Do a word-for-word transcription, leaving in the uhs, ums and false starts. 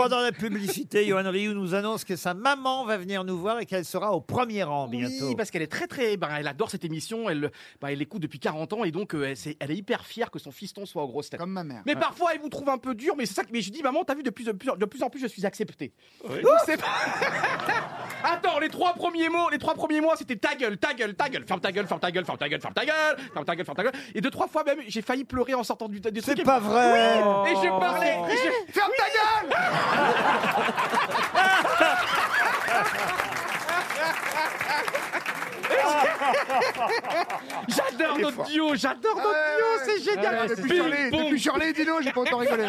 Pendant la publicité, Yoann Riou nous annonce que sa maman va venir nous voir et qu'elle sera au premier rang bientôt. Oui, parce qu'elle est très très... Ben, elle adore cette émission, elle ben, l'écoute depuis quarante ans et donc euh, elle, est, elle est hyper fière que son fiston soit aux grosses têtes. Comme ma mère. Mais ouais. Parfois, elle vous trouve un peu dur, mais c'est ça que mais je dis, maman, t'as vu, de plus, de plus, de plus en plus, je suis acceptée. Oui. Donc, c'est... Attends, les trois premiers mots, les trois premiers mois, c'était ta gueule, ta gueule, ta gueule, ferme ta gueule, ferme ta gueule, ferme ta gueule, ferme ta gueule, ferme ta gueule, ferme ta gueule. Et deux, trois fois même, j'ai failli pleurer en sortant du... du c'est pas et... vrai oui. Et je parlais, et je... Ferme ta gueule. J'adore notre duo, j'adore notre ah ouais, duo, ouais, c'est génial. Depuis Shirley, dis-nous, j'ai pas autant rigolé.